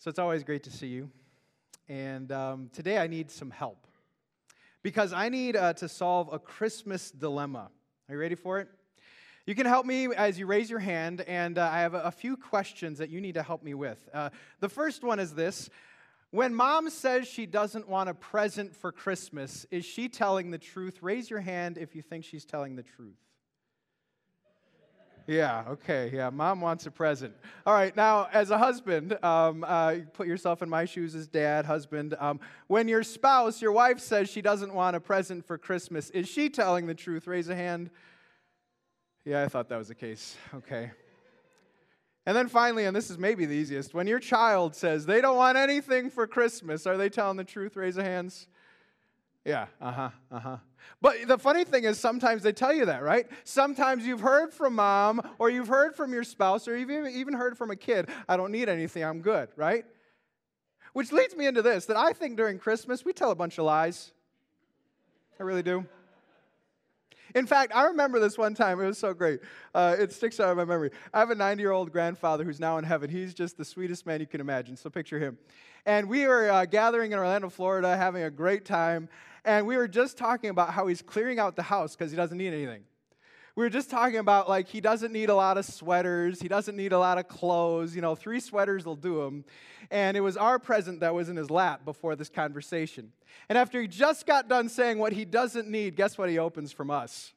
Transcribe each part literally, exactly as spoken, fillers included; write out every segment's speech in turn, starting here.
So it's always great to see you. And um, today I need some help, because I need uh, to solve a Christmas dilemma. Are you ready for it? You can help me as you raise your hand, and uh, I have a few questions that you need to help me with. Uh, the first one is this. When mom says she doesn't want a present for Christmas, is she telling the truth? Raise your hand if you think she's telling the truth. Yeah, okay, yeah, mom wants a present. All right, now, as a husband, um, uh, put yourself in my shoes as dad, husband. Um, when your spouse, your wife, says she doesn't want a present for Christmas, is she telling the truth? Raise a hand. Yeah, I thought that was the case. Okay. And then finally, and this is maybe the easiest, when your child says they don't want anything for Christmas, are they telling the truth? Raise your hands. Yeah, uh-huh, uh-huh. But the funny thing is, sometimes they tell you that, right? Sometimes you've heard from mom, or you've heard from your spouse, or you've even heard from a kid, I don't need anything, I'm good, right? Which leads me into this, that I think during Christmas, we tell a bunch of lies. I really do. In fact, I remember this one time. It was so great. Uh, it sticks out of my memory. I have a ninety-year-old grandfather who's now in heaven. He's just the sweetest man you can imagine, so picture him. And we were uh, gathering in Orlando, Florida, having a great time, and we were just talking about how he's clearing out the house because he doesn't need anything. We were just talking about, like, he doesn't need a lot of sweaters. He doesn't need a lot of clothes. You know, three sweaters will do him. And it was our present that was in his lap before this conversation. And after he just got done saying what he doesn't need, guess what he opens from us?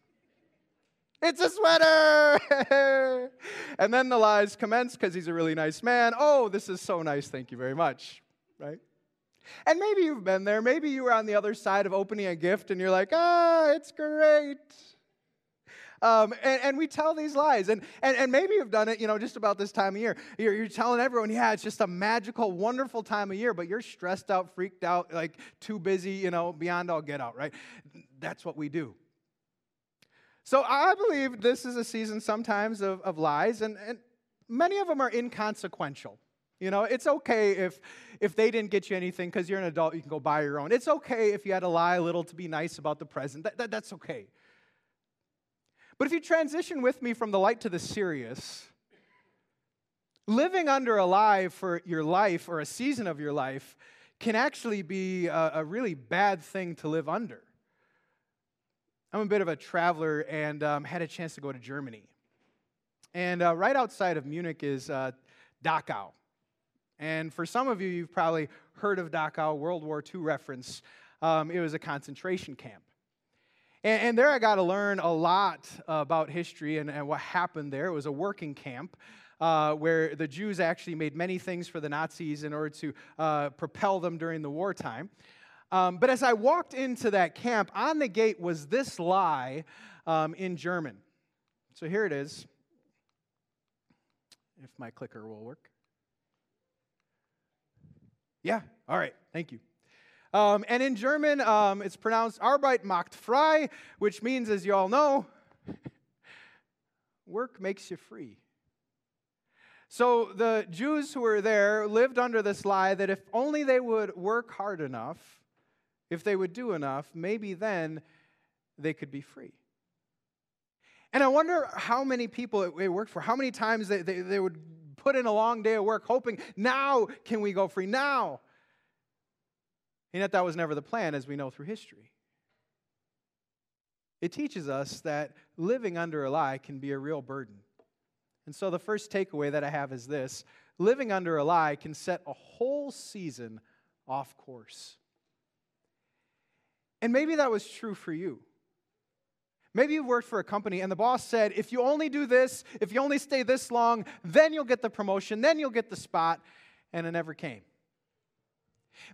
It's a sweater! And then the lies commence because he's a really nice man. Oh, this is so nice. Thank you very much. Right? And maybe you've been there. Maybe you were on the other side of opening a gift and you're like, ah, it's great. Um, and, and we tell these lies, and, and and maybe you've done it, you know, just about this time of year. You're, you're telling everyone, yeah, it's just a magical, wonderful time of year, but you're stressed out, freaked out, like too busy, you know, beyond all get out, right? That's what we do. So I believe this is a season sometimes of, of lies, and, and many of them are inconsequential. You know, it's okay if, if they didn't get you anything because you're an adult, you can go buy your own. It's okay if you had to lie a little to be nice about the present. That, that, that's okay. But if you transition with me from the light to the serious, living under a lie for your life or a season of your life can actually be a, a really bad thing to live under. I'm a bit of a traveler and um, had a chance to go to Germany. And uh, right outside of Munich is uh, Dachau. And for some of you, you've probably heard of Dachau, World War Two reference. Um, it was a concentration camp. And there I got to learn a lot about history and, and what happened there. It was a working camp uh, where the Jews actually made many things for the Nazis in order to uh, propel them during the wartime. Um, but as I walked into that camp, on the gate was this lie um, in German. So here it is, if my clicker will work. Yeah, all right, thank you. Um, and in German, um, it's pronounced Arbeit Macht Frei, which means, as you all know, work makes you free. So the Jews who were there lived under this lie that if only they would work hard enough, if they would do enough, maybe then they could be free. And I wonder how many people it worked for, how many times they, they, they would put in a long day of work hoping, now can we go free, now. And yet that was never the plan, as we know through history. It teaches us that living under a lie can be a real burden. And so the first takeaway that I have is this. Living under a lie can set a whole season off course. And maybe that was true for you. Maybe you've worked for a company and the boss said, if you only do this, if you only stay this long, then you'll get the promotion, then you'll get the spot, and it never came.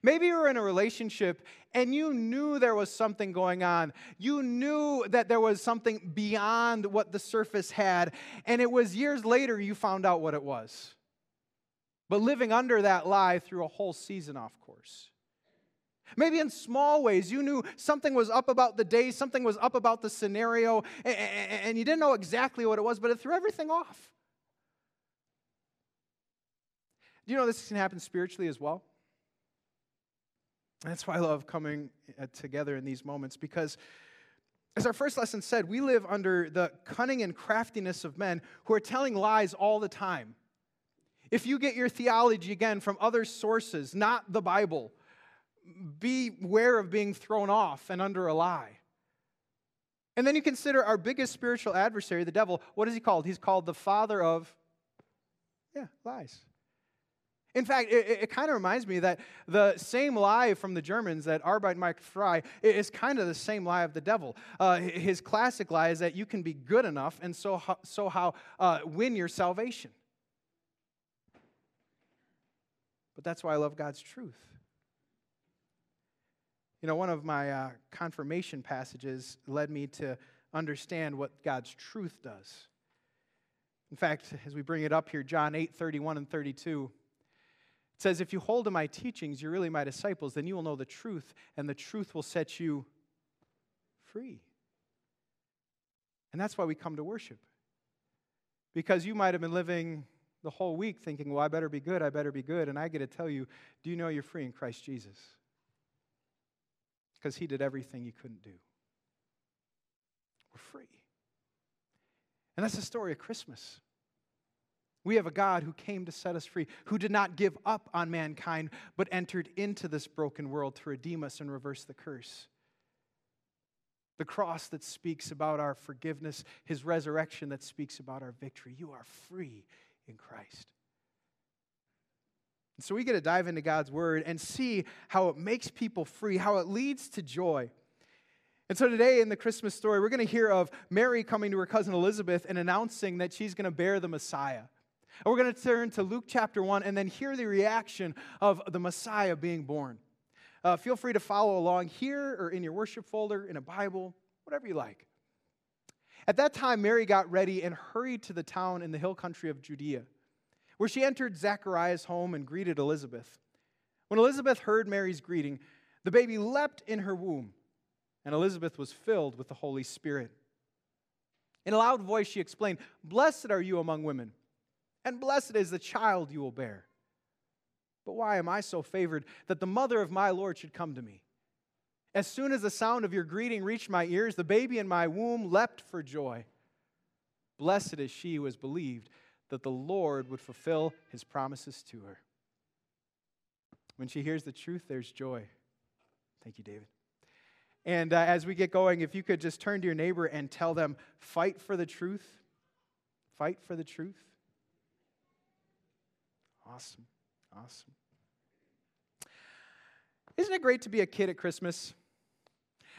Maybe you were in a relationship and you knew there was something going on. You knew that there was something beyond what the surface had, and it was years later you found out what it was. But living under that lie through a whole season off course. Maybe in small ways you knew something was up about the day, something was up about the scenario, and you didn't know exactly what it was, but it threw everything off. Do you know this can happen spiritually as well? That's why I love coming together in these moments, because as our first lesson said, we live under the cunning and craftiness of men who are telling lies all the time. If you get your theology, again, from other sources, not the Bible, beware of being thrown off and under a lie. And then you consider our biggest spiritual adversary, the devil. What is he called? He's called the father of, yeah, lies. In fact, it, it kind of reminds me that the same lie from the Germans, that Arbeit Macht Frei, is kind of the same lie of the devil. Uh, his classic lie is that you can be good enough and so somehow uh, win your salvation. But that's why I love God's truth. You know, one of my uh, confirmation passages led me to understand what God's truth does. In fact, as we bring it up here, John eight, thirty-one and thirty-two, it says, "If you hold to my teachings, you're really my disciples, then you will know the truth, and the truth will set you free." And that's why we come to worship. Because you might have been living the whole week thinking, well, I better be good, I better be good, and I get to tell you, do you know you're free in Christ Jesus? Because he did everything you couldn't do. We're free. And that's the story of Christmas. We have a God who came to set us free, who did not give up on mankind, but entered into this broken world to redeem us and reverse the curse. The cross that speaks about our forgiveness, his resurrection that speaks about our victory. You are free in Christ. And so we get to dive into God's word and see how it makes people free, how it leads to joy. And so today in the Christmas story, we're going to hear of Mary coming to her cousin Elizabeth and announcing that she's going to bear the Messiah. And we're going to turn to Luke chapter one and then hear the reaction of the Messiah being born. Uh, feel free to follow along here or in your worship folder, in a Bible, whatever you like. At that time, Mary got ready and hurried to the town in the hill country of Judea, where she entered Zechariah's home and greeted Elizabeth. When Elizabeth heard Mary's greeting, the baby leapt in her womb, and Elizabeth was filled with the Holy Spirit. In a loud voice she explained, "Blessed are you among women, and blessed is the child you will bear. But why am I so favored that the mother of my Lord should come to me? As soon as the sound of your greeting reached my ears, the baby in my womb leapt for joy. Blessed is she who has believed that the Lord would fulfill his promises to her." When she hears the truth, there's joy. Thank you, David. And uh, as we get going, if you could just turn to your neighbor and tell them, fight for the truth. Fight for the truth. Awesome. Awesome. Isn't it great to be a kid at Christmas?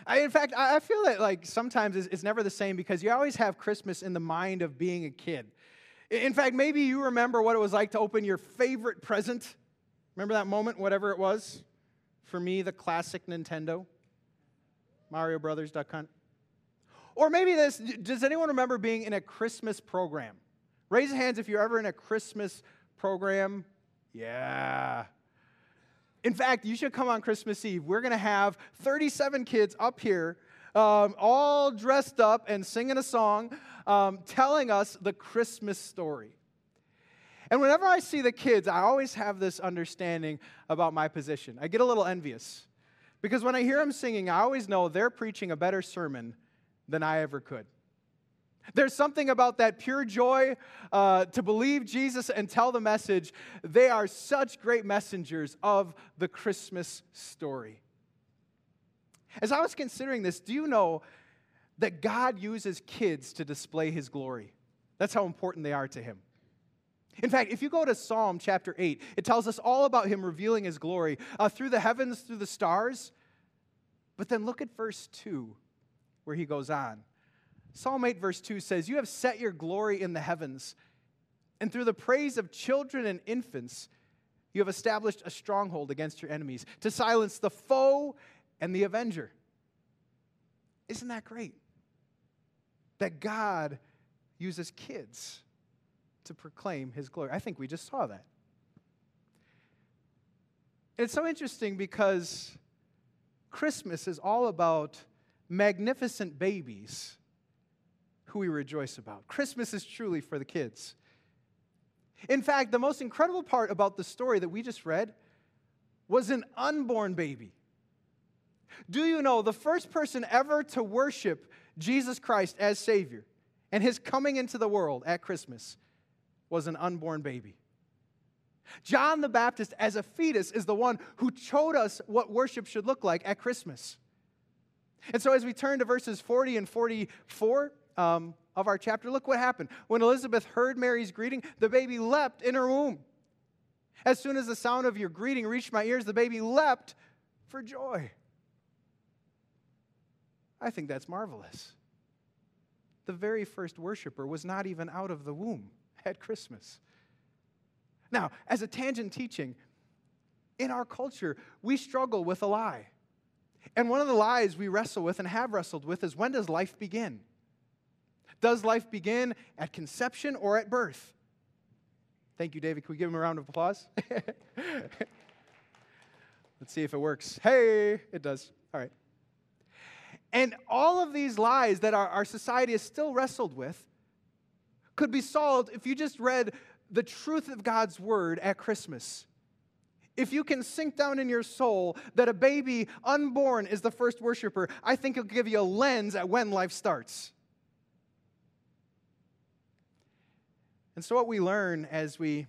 I, in fact, I feel that like sometimes it's, it's never the same because you always have Christmas in the mind of being a kid. In fact, maybe you remember what it was like to open your favorite present. Remember that moment, whatever it was? For me, the classic Nintendo. Mario Brothers, Duck Hunt. Or maybe this, does anyone remember being in a Christmas program? Raise your hands if you're ever in a Christmas program. Yeah. In fact, you should come on Christmas Eve. We're going to have thirty-seven kids up here, um, all dressed up and singing a song. Um, telling us the Christmas story. And whenever I see the kids, I always have this understanding about my position. I get a little envious because when I hear them singing, I always know they're preaching a better sermon than I ever could. There's something about that pure joy uh, to believe Jesus and tell the message. They are such great messengers of the Christmas story. As I was considering this, do you know that God uses kids to display his glory? That's how important they are to him. In fact, if you go to Psalm chapter eight, it tells us all about him revealing his glory uh, through the heavens, through the stars. But then look at verse two, where he goes on. Psalm eight verse two says, "You have set your glory in the heavens, and through the praise of children and infants, you have established a stronghold against your enemies to silence the foe and the avenger." Isn't that great? That God uses kids to proclaim his glory. I think we just saw that. And it's so interesting because Christmas is all about magnificent babies who we rejoice about. Christmas is truly for the kids. In fact, the most incredible part about the story that we just read was an unborn baby. Do you know the first person ever to worship Jesus Christ as Savior and his coming into the world at Christmas was an unborn baby. John the Baptist, as a fetus, is the one who showed us what worship should look like at Christmas. And so as we turn to verses forty and forty-four um, of our chapter, look what happened. When Elizabeth heard Mary's greeting, the baby leapt in her womb. As soon as the sound of your greeting reached my ears, the baby leapt for joy. I think that's marvelous. The very first worshiper was not even out of the womb at Christmas. Now, as a tangent teaching, in our culture, we struggle with a lie. And one of the lies we wrestle with and have wrestled with is, when does life begin? Does life begin at conception or at birth? Thank you, David. Can we give him a round of applause? Let's see if it works. Hey, it does. All right. And all of these lies that our, our society is still wrestled with could be solved if you just read the truth of God's word at Christmas. If you can sink down in your soul that a baby unborn is the first worshiper, I think it'll give you a lens at when life starts. And so what we learn as we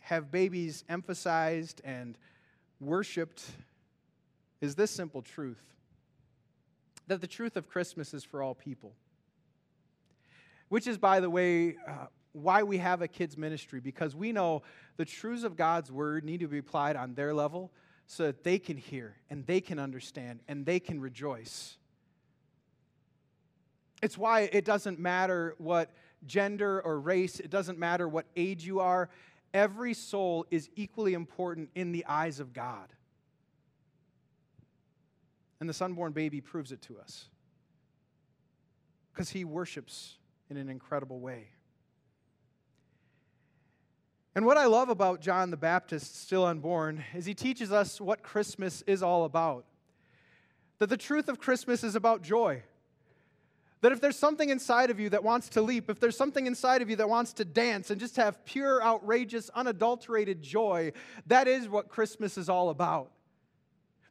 have babies emphasized and worshipped is this simple truth, that the truth of Christmas is for all people. Which is, by the way, uh, why we have a kids' ministry, because we know the truths of God's word need to be applied on their level so that they can hear and they can understand and they can rejoice. It's why it doesn't matter what gender or race, it doesn't matter what age you are, every soul is equally important in the eyes of God. And this unborn baby proves it to us because he worships in an incredible way. And what I love about John the Baptist, still unborn, is he teaches us what Christmas is all about. That the truth of Christmas is about joy. That if there's something inside of you that wants to leap, if there's something inside of you that wants to dance and just have pure, outrageous, unadulterated joy, that is what Christmas is all about.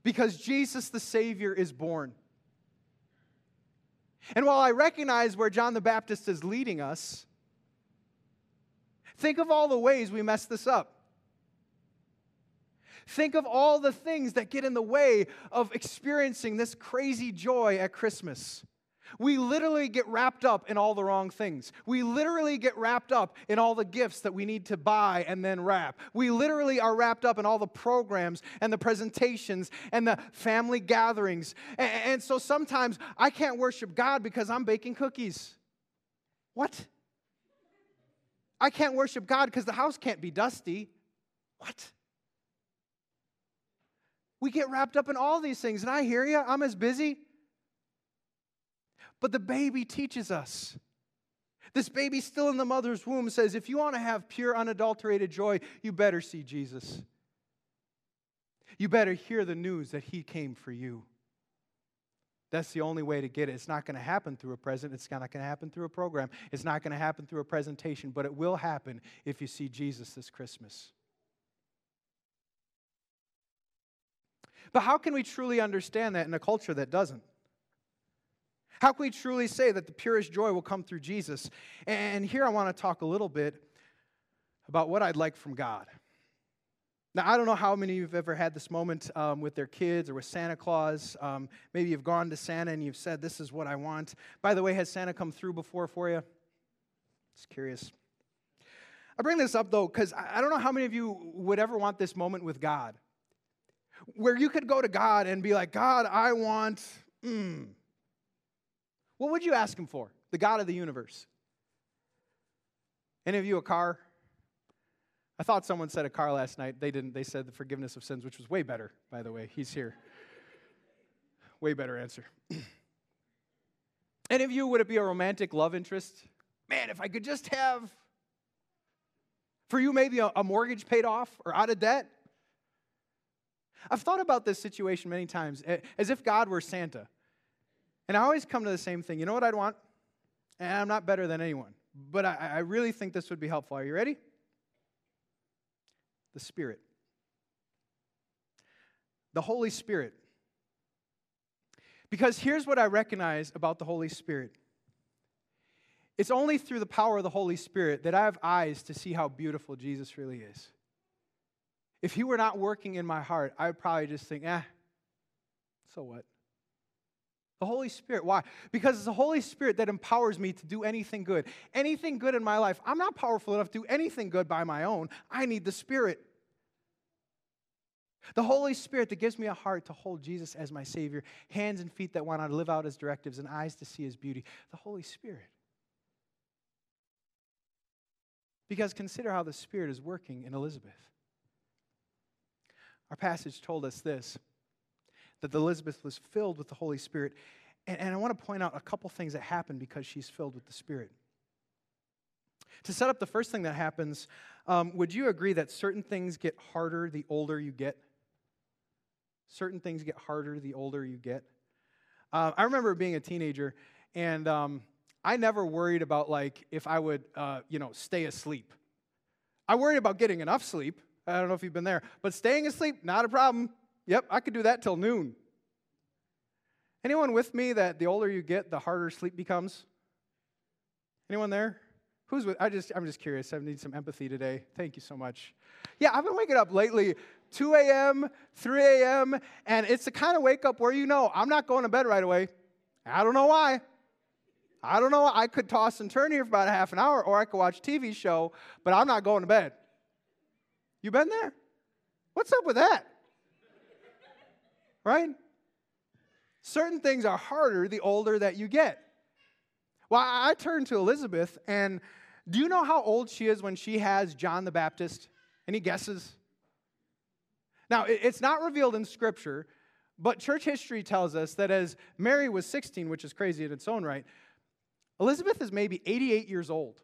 Because Jesus the Savior is born. And while I recognize where John the Baptist is leading us, think of all the ways we mess this up. Think of all the things that get in the way of experiencing this crazy joy at Christmas. We literally get wrapped up in all the wrong things. We literally get wrapped up in all the gifts that we need to buy and then wrap. We literally are wrapped up in all the programs and the presentations and the family gatherings. And, and so sometimes I can't worship God because I'm baking cookies. What? I can't worship God because the house can't be dusty. What? We get wrapped up in all these things, and I hear you. I'm as busy. But the baby teaches us. This baby still in the mother's womb says, if you want to have pure, unadulterated joy, you better see Jesus. You better hear the news that he came for you. That's the only way to get it. It's not going to happen through a present. It's not going to happen through a program. It's not going to happen through a presentation, but it will happen if you see Jesus this Christmas. But how can we truly understand that in a culture that doesn't? How can we truly say that the purest joy will come through Jesus? And here I want to talk a little bit about what I'd like from God. Now, I don't know how many of you have ever had this moment um, with their kids or with Santa Claus. Um, maybe you've gone to Santa and you've said, this is what I want. By the way, has Santa come through before for you? Just curious. I bring this up, though, because I don't know how many of you would ever want this moment with God, where you could go to God and be like, God, I want, mm. What would you ask him for? The God of the universe. Any of you a car? I thought someone said a car last night. They didn't. They said the forgiveness of sins, which was way better, by the way. He's here. Way better answer. Any of you, would it be a romantic love interest? Man, if I could just have, for you, maybe a, a mortgage paid off or out of debt. I've thought about this situation many times, as if God were Santa. And I always come to the same thing. You know what I'd want? And I'm not better than anyone, but I, I really think this would be helpful. Are you ready? The Spirit. The Holy Spirit. Because here's what I recognize about the Holy Spirit. It's only through the power of the Holy Spirit that I have eyes to see how beautiful Jesus really is. If he were not working in my heart, I would probably just think, eh, so what? The Holy Spirit, why? Because it's the Holy Spirit that empowers me to do anything good. Anything good in my life. I'm not powerful enough to do anything good by my own. I need the Spirit. The Holy Spirit that gives me a heart to hold Jesus as my Savior, hands and feet that want to live out His directives, and eyes to see His beauty. The Holy Spirit. Because consider how the Spirit is working in Elizabeth. Our passage told us this, that Elizabeth was filled with the Holy Spirit. And, and I want to point out a couple things that happen because she's filled with the Spirit. To set up the first thing that happens, um, would you agree that certain things get harder the older you get? Certain things get harder the older you get. Uh, I remember being a teenager, and um, I never worried about, like, if I would, uh, you know, stay asleep. I worried about getting enough sleep. I don't know if you've been there. But staying asleep, not a problem. Yep, I could do that till noon. Anyone with me that the older you get, the harder sleep becomes? Anyone there? Who's with? I just, I'm just curious. I need some empathy today. Thank you so much. Yeah, I've been waking up lately, two a.m., three a.m., and it's the kind of wake up where you know I'm not going to bed right away. I don't know why. I don't know. I could toss and turn here for about a half an hour, or I could watch a T V show, but I'm not going to bed. You been there? What's up with that? Right? Certain things are harder the older that you get. Well, I turn to Elizabeth, and do you know how old she is when she has John the Baptist? Any guesses? Now, it's not revealed in Scripture, but church history tells us that as Mary was sixteen, which is crazy in its own right, Elizabeth is maybe eighty-eight years old.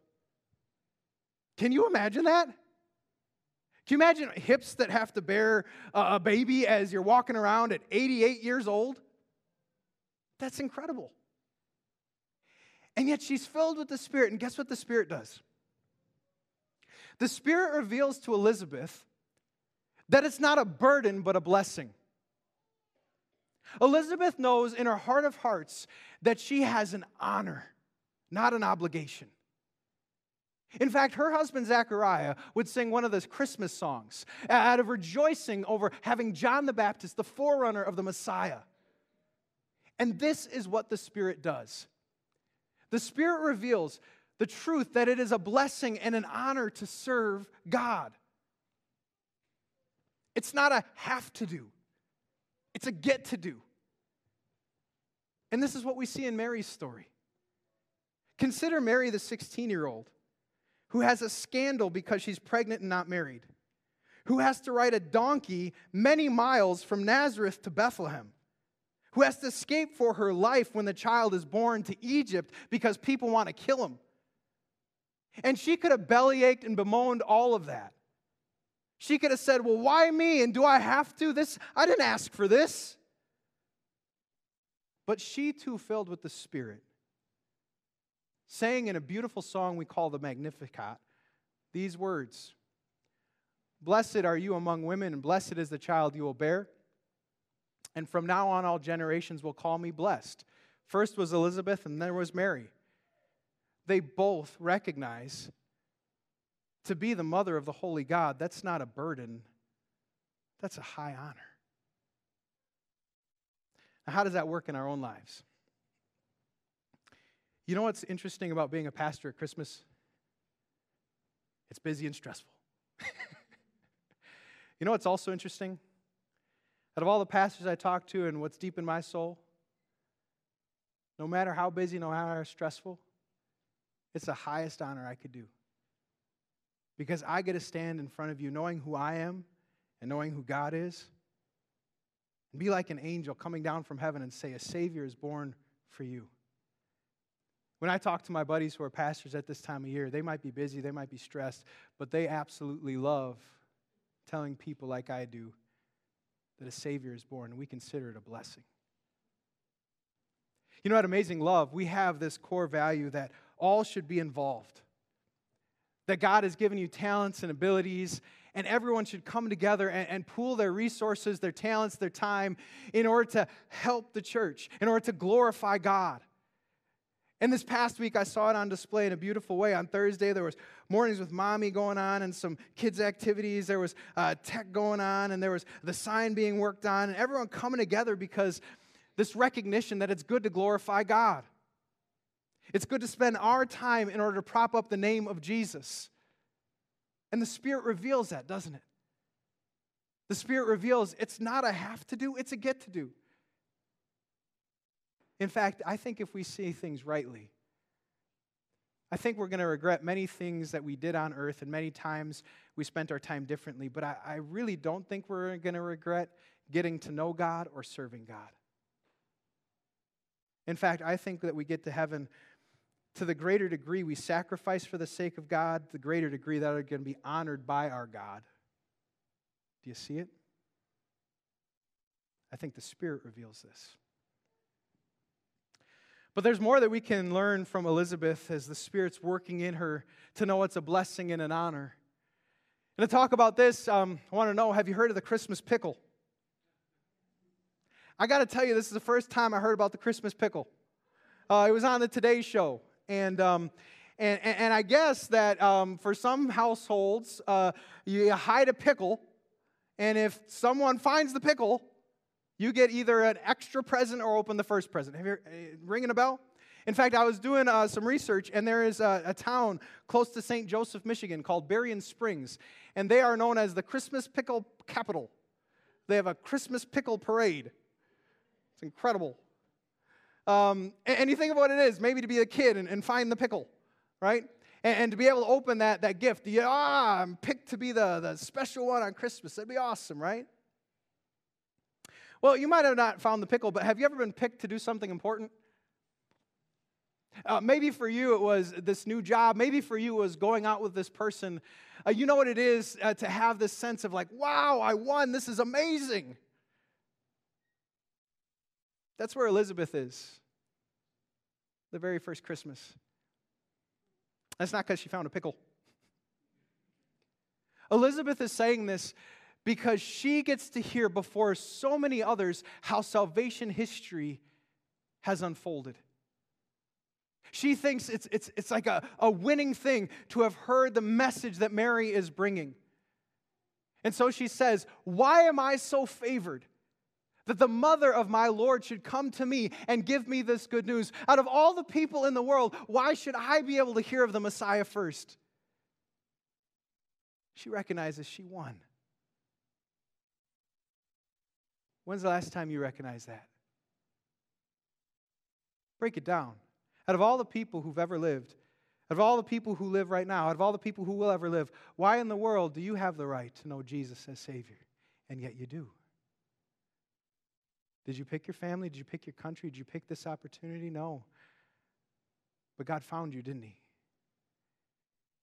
Can you imagine that? Can you imagine hips that have to bear a baby as you're walking around at eighty-eight years old? That's incredible. And yet she's filled with the Spirit, and guess what the Spirit does? The Spirit reveals to Elizabeth that it's not a burden but a blessing. Elizabeth knows in her heart of hearts that she has an honor, not an obligation. In fact, her husband, Zechariah, would sing one of those Christmas songs out of rejoicing over having John the Baptist, the forerunner of the Messiah. And this is what the Spirit does. The Spirit reveals the truth that it is a blessing and an honor to serve God. It's not a have to do. It's a get to do. And this is what we see in Mary's story. Consider Mary, the sixteen-year-old. Who has a scandal because she's pregnant and not married, who has to ride a donkey many miles from Nazareth to Bethlehem, who has to escape for her life when the child is born to Egypt because people want to kill him. And she could have bellyached and bemoaned all of that. She could have said, well, why me, and do I have to? This, I didn't ask for this. But she too filled with the Spirit, saying in a beautiful song we call the Magnificat, these words, "Blessed are you among women, and blessed is the child you will bear. And from now on all generations will call me blessed." First was Elizabeth, and then was Mary. They both recognize to be the mother of the Holy God, that's not a burden, that's a high honor. Now, how does that work in our own lives? You know what's interesting about being a pastor at Christmas? It's busy and stressful. You know what's also interesting? Out of all the pastors I talk to and what's deep in my soul, no matter how busy, no matter how stressful, it's the highest honor I could do. Because I get to stand in front of you knowing who I am and knowing who God is, and be like an angel coming down from heaven and say, a Savior is born for you. When I talk to my buddies who are pastors at this time of year, they might be busy, they might be stressed, but they absolutely love telling people like I do that a Savior is born, and we consider it a blessing. You know, at Amazing Love, we have this core value that all should be involved, that God has given you talents and abilities, and everyone should come together and, and pool their resources, their talents, their time, in order to help the church, in order to glorify God. And this past week, I saw it on display in a beautiful way. On Thursday, there was mornings with mommy going on and some kids' activities. There was uh, tech going on, and there was the sign being worked on, and everyone coming together because this recognition that it's good to glorify God. It's good to spend our time in order to prop up the name of Jesus. And the Spirit reveals that, doesn't it? The Spirit reveals it's not a have to do, it's a get to do. In fact, I think if we see things rightly, I think we're going to regret many things that we did on earth and many times we spent our time differently, but I, I really don't think we're going to regret getting to know God or serving God. In fact, I think that we get to heaven to the greater degree we sacrifice for the sake of God, the greater degree that are going to be honored by our God. Do you see it? I think the Spirit reveals this. But there's more that we can learn from Elizabeth as the Spirit's working in her to know it's a blessing and an honor. And to talk about this, um, I want to know, have you heard of the Christmas pickle? I got to tell you, this is the first time I heard about the Christmas pickle. Uh, it was on the Today Show. And um, and, and I guess that um, for some households, uh, you hide a pickle, and if someone finds the pickle, you get either an extra present or open the first present. Have you ringing a bell? In fact, I was doing uh, some research, and there is a, a town close to Saint Joseph, Michigan, called Berrien Springs, and they are known as the Christmas pickle capital. They have a Christmas pickle parade. It's incredible. Um, and, and you think of what it is, maybe to be a kid and, and find the pickle, right? And, and to be able to open that, that gift. You, ah, I'm picked to be the, the special one on Christmas. That'd be awesome, right? Well, you might have not found the pickle, but have you ever been picked to do something important? Uh, maybe for you it was this new job. Maybe for you it was going out with this person. Uh, you know what it is uh, to have this sense of like, wow, I won. This is amazing. That's where Elizabeth is, the very first Christmas. That's not because she found a pickle. Elizabeth is saying this because she gets to hear before so many others how salvation history has unfolded. She thinks it's, it's, it's like a, a winning thing to have heard the message that Mary is bringing. And so she says, "Why am I so favored that the mother of my Lord should come to me and give me this good news? Out of all the people in the world, why should I be able to hear of the Messiah first?" She recognizes she won. When's the last time you recognized that? Break it down. Out of all the people who've ever lived, out of all the people who live right now, out of all the people who will ever live, why in the world do you have the right to know Jesus as Savior? And yet you do. Did you pick your family? Did you pick your country? Did you pick this opportunity? No. But God found you, didn't He?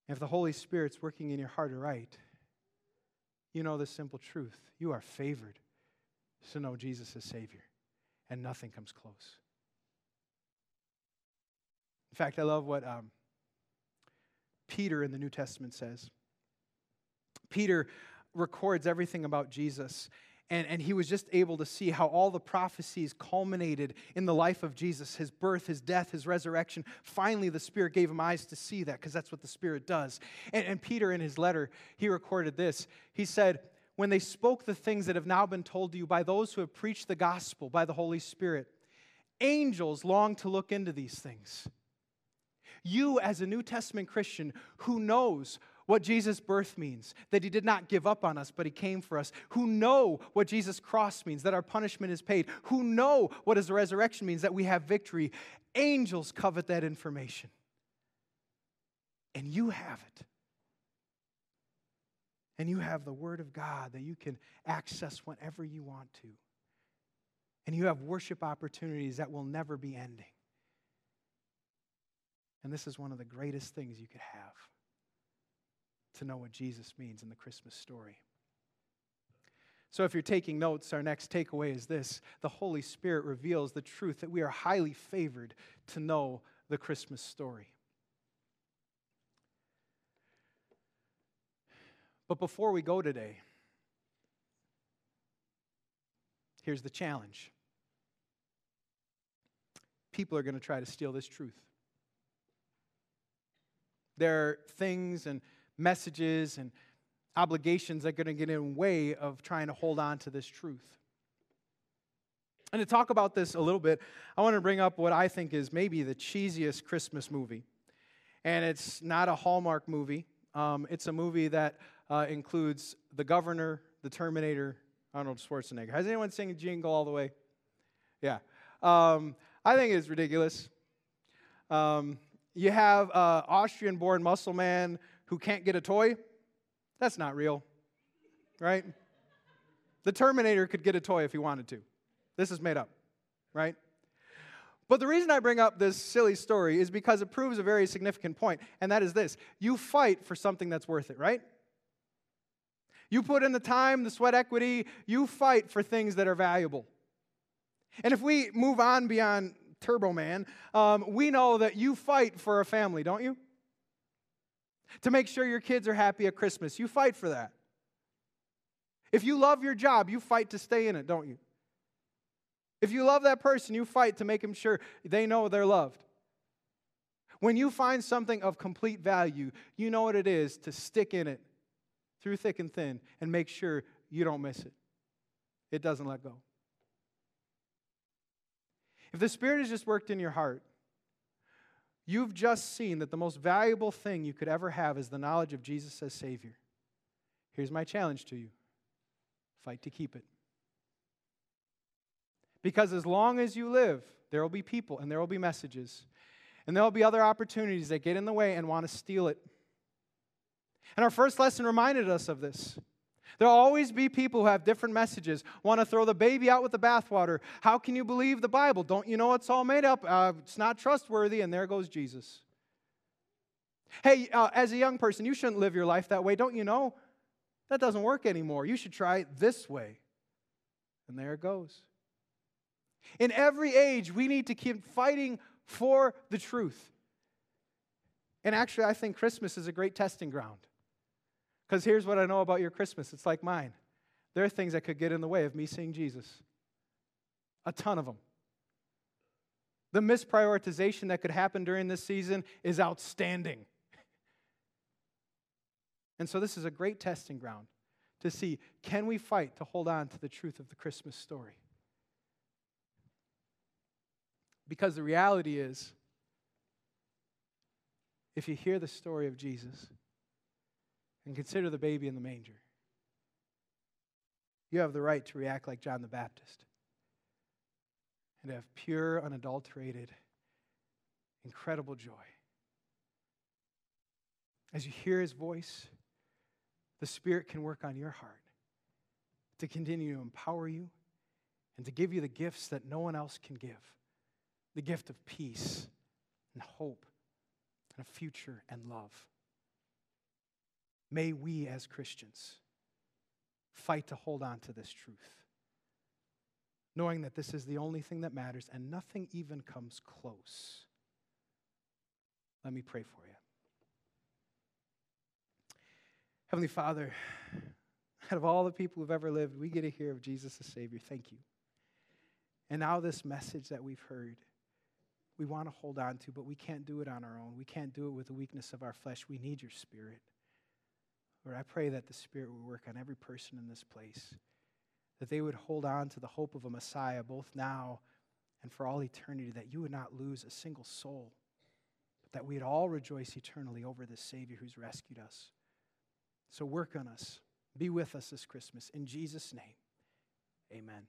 And if the Holy Spirit's working in your heart aright, you know the simple truth. You are favored to know Jesus as Savior, and nothing comes close. In fact, I love what um, Peter in the New Testament says. Peter records everything about Jesus, and, and he was just able to see how all the prophecies culminated in the life of Jesus, His birth, His death, His resurrection. Finally, the Spirit gave him eyes to see that, because that's what the Spirit does. And, and Peter, in his letter, he recorded this. He said, "When they spoke the things that have now been told to you by those who have preached the gospel by the Holy Spirit, angels long to look into these things." You, as a New Testament Christian who knows what Jesus' birth means, that He did not give up on us, but He came for us, who know what Jesus' cross means, that our punishment is paid, who know what His resurrection means, that we have victory, angels covet that information. And you have it. And you have the Word of God that you can access whenever you want to. And you have worship opportunities that will never be ending. And this is one of the greatest things you could have, to know what Jesus means in the Christmas story. So if you're taking notes, our next takeaway is this: the Holy Spirit reveals the truth that we are highly favored to know the Christmas story. But before we go today, here's the challenge. People are going to try to steal this truth. There are things and messages and obligations that are going to get in the way of trying to hold on to this truth. And to talk about this a little bit, I want to bring up what I think is maybe the cheesiest Christmas movie. And it's not a Hallmark movie. Um, it's a movie that uh, includes the governor, the Terminator, Arnold Schwarzenegger. Has anyone seen Jingle All the Way? Yeah. Um, I think it's ridiculous. Um, you have an uh, Austrian-born muscle man who can't get a toy. That's not real, right? The Terminator could get a toy if he wanted to. This is made up, right? But the reason I bring up this silly story is because it proves a very significant point, and that is this. You fight for something that's worth it, right? You put in the time, the sweat equity. You fight for things that are valuable. And if we move on beyond Turbo Man, um, we know that you fight for a family, don't you? To make sure your kids are happy at Christmas. You fight for that. If you love your job, you fight to stay in it, don't you? If you love that person, you fight to make them sure they know they're loved. When you find something of complete value, you know what it is to stick in it through thick and thin and make sure you don't miss it. It doesn't let go. If the Spirit has just worked in your heart, you've just seen that the most valuable thing you could ever have is the knowledge of Jesus as Savior. Here's my challenge to you. Fight to keep it. Because as long as you live, there will be people and there will be messages. And there will be other opportunities that get in the way and want to steal it. And our first lesson reminded us of this. There will always be people who have different messages, want to throw the baby out with the bathwater. How can you believe the Bible? Don't you know it's all made up? Uh, it's not trustworthy, and there goes Jesus. Hey, uh, as a young person, you shouldn't live your life that way. Don't you know? That doesn't work anymore. You should try it this way. And there it goes. In every age, we need to keep fighting for the truth. And actually, I think Christmas is a great testing ground. Because here's what I know about your Christmas. It's like mine. There are things that could get in the way of me seeing Jesus. A ton of them. The misprioritization that could happen during this season is outstanding. And so this is a great testing ground to see, can we fight to hold on to the truth of the Christmas story? Because the reality is, if you hear the story of Jesus and consider the baby in the manger, you have the right to react like John the Baptist and have pure, unadulterated, incredible joy. As you hear his voice, the Spirit can work on your heart to continue to empower you and to give you the gifts that no one else can give. The gift of peace and hope and a future and love. May we as Christians fight to hold on to this truth, knowing that this is the only thing that matters and nothing even comes close. Let me pray for you. Heavenly Father, out of all the people who've ever lived, we get to hear of Jesus as Savior. Thank you. And now this message that we've heard, we want to hold on to, but we can't do it on our own. We can't do it with the weakness of our flesh. We need your Spirit. Lord, I pray that the Spirit would work on every person in this place, that they would hold on to the hope of a Messiah, both now and for all eternity, that you would not lose a single soul, but that we'd all rejoice eternally over this Savior who's rescued us. So work on us. Be with us this Christmas. In Jesus' name, amen.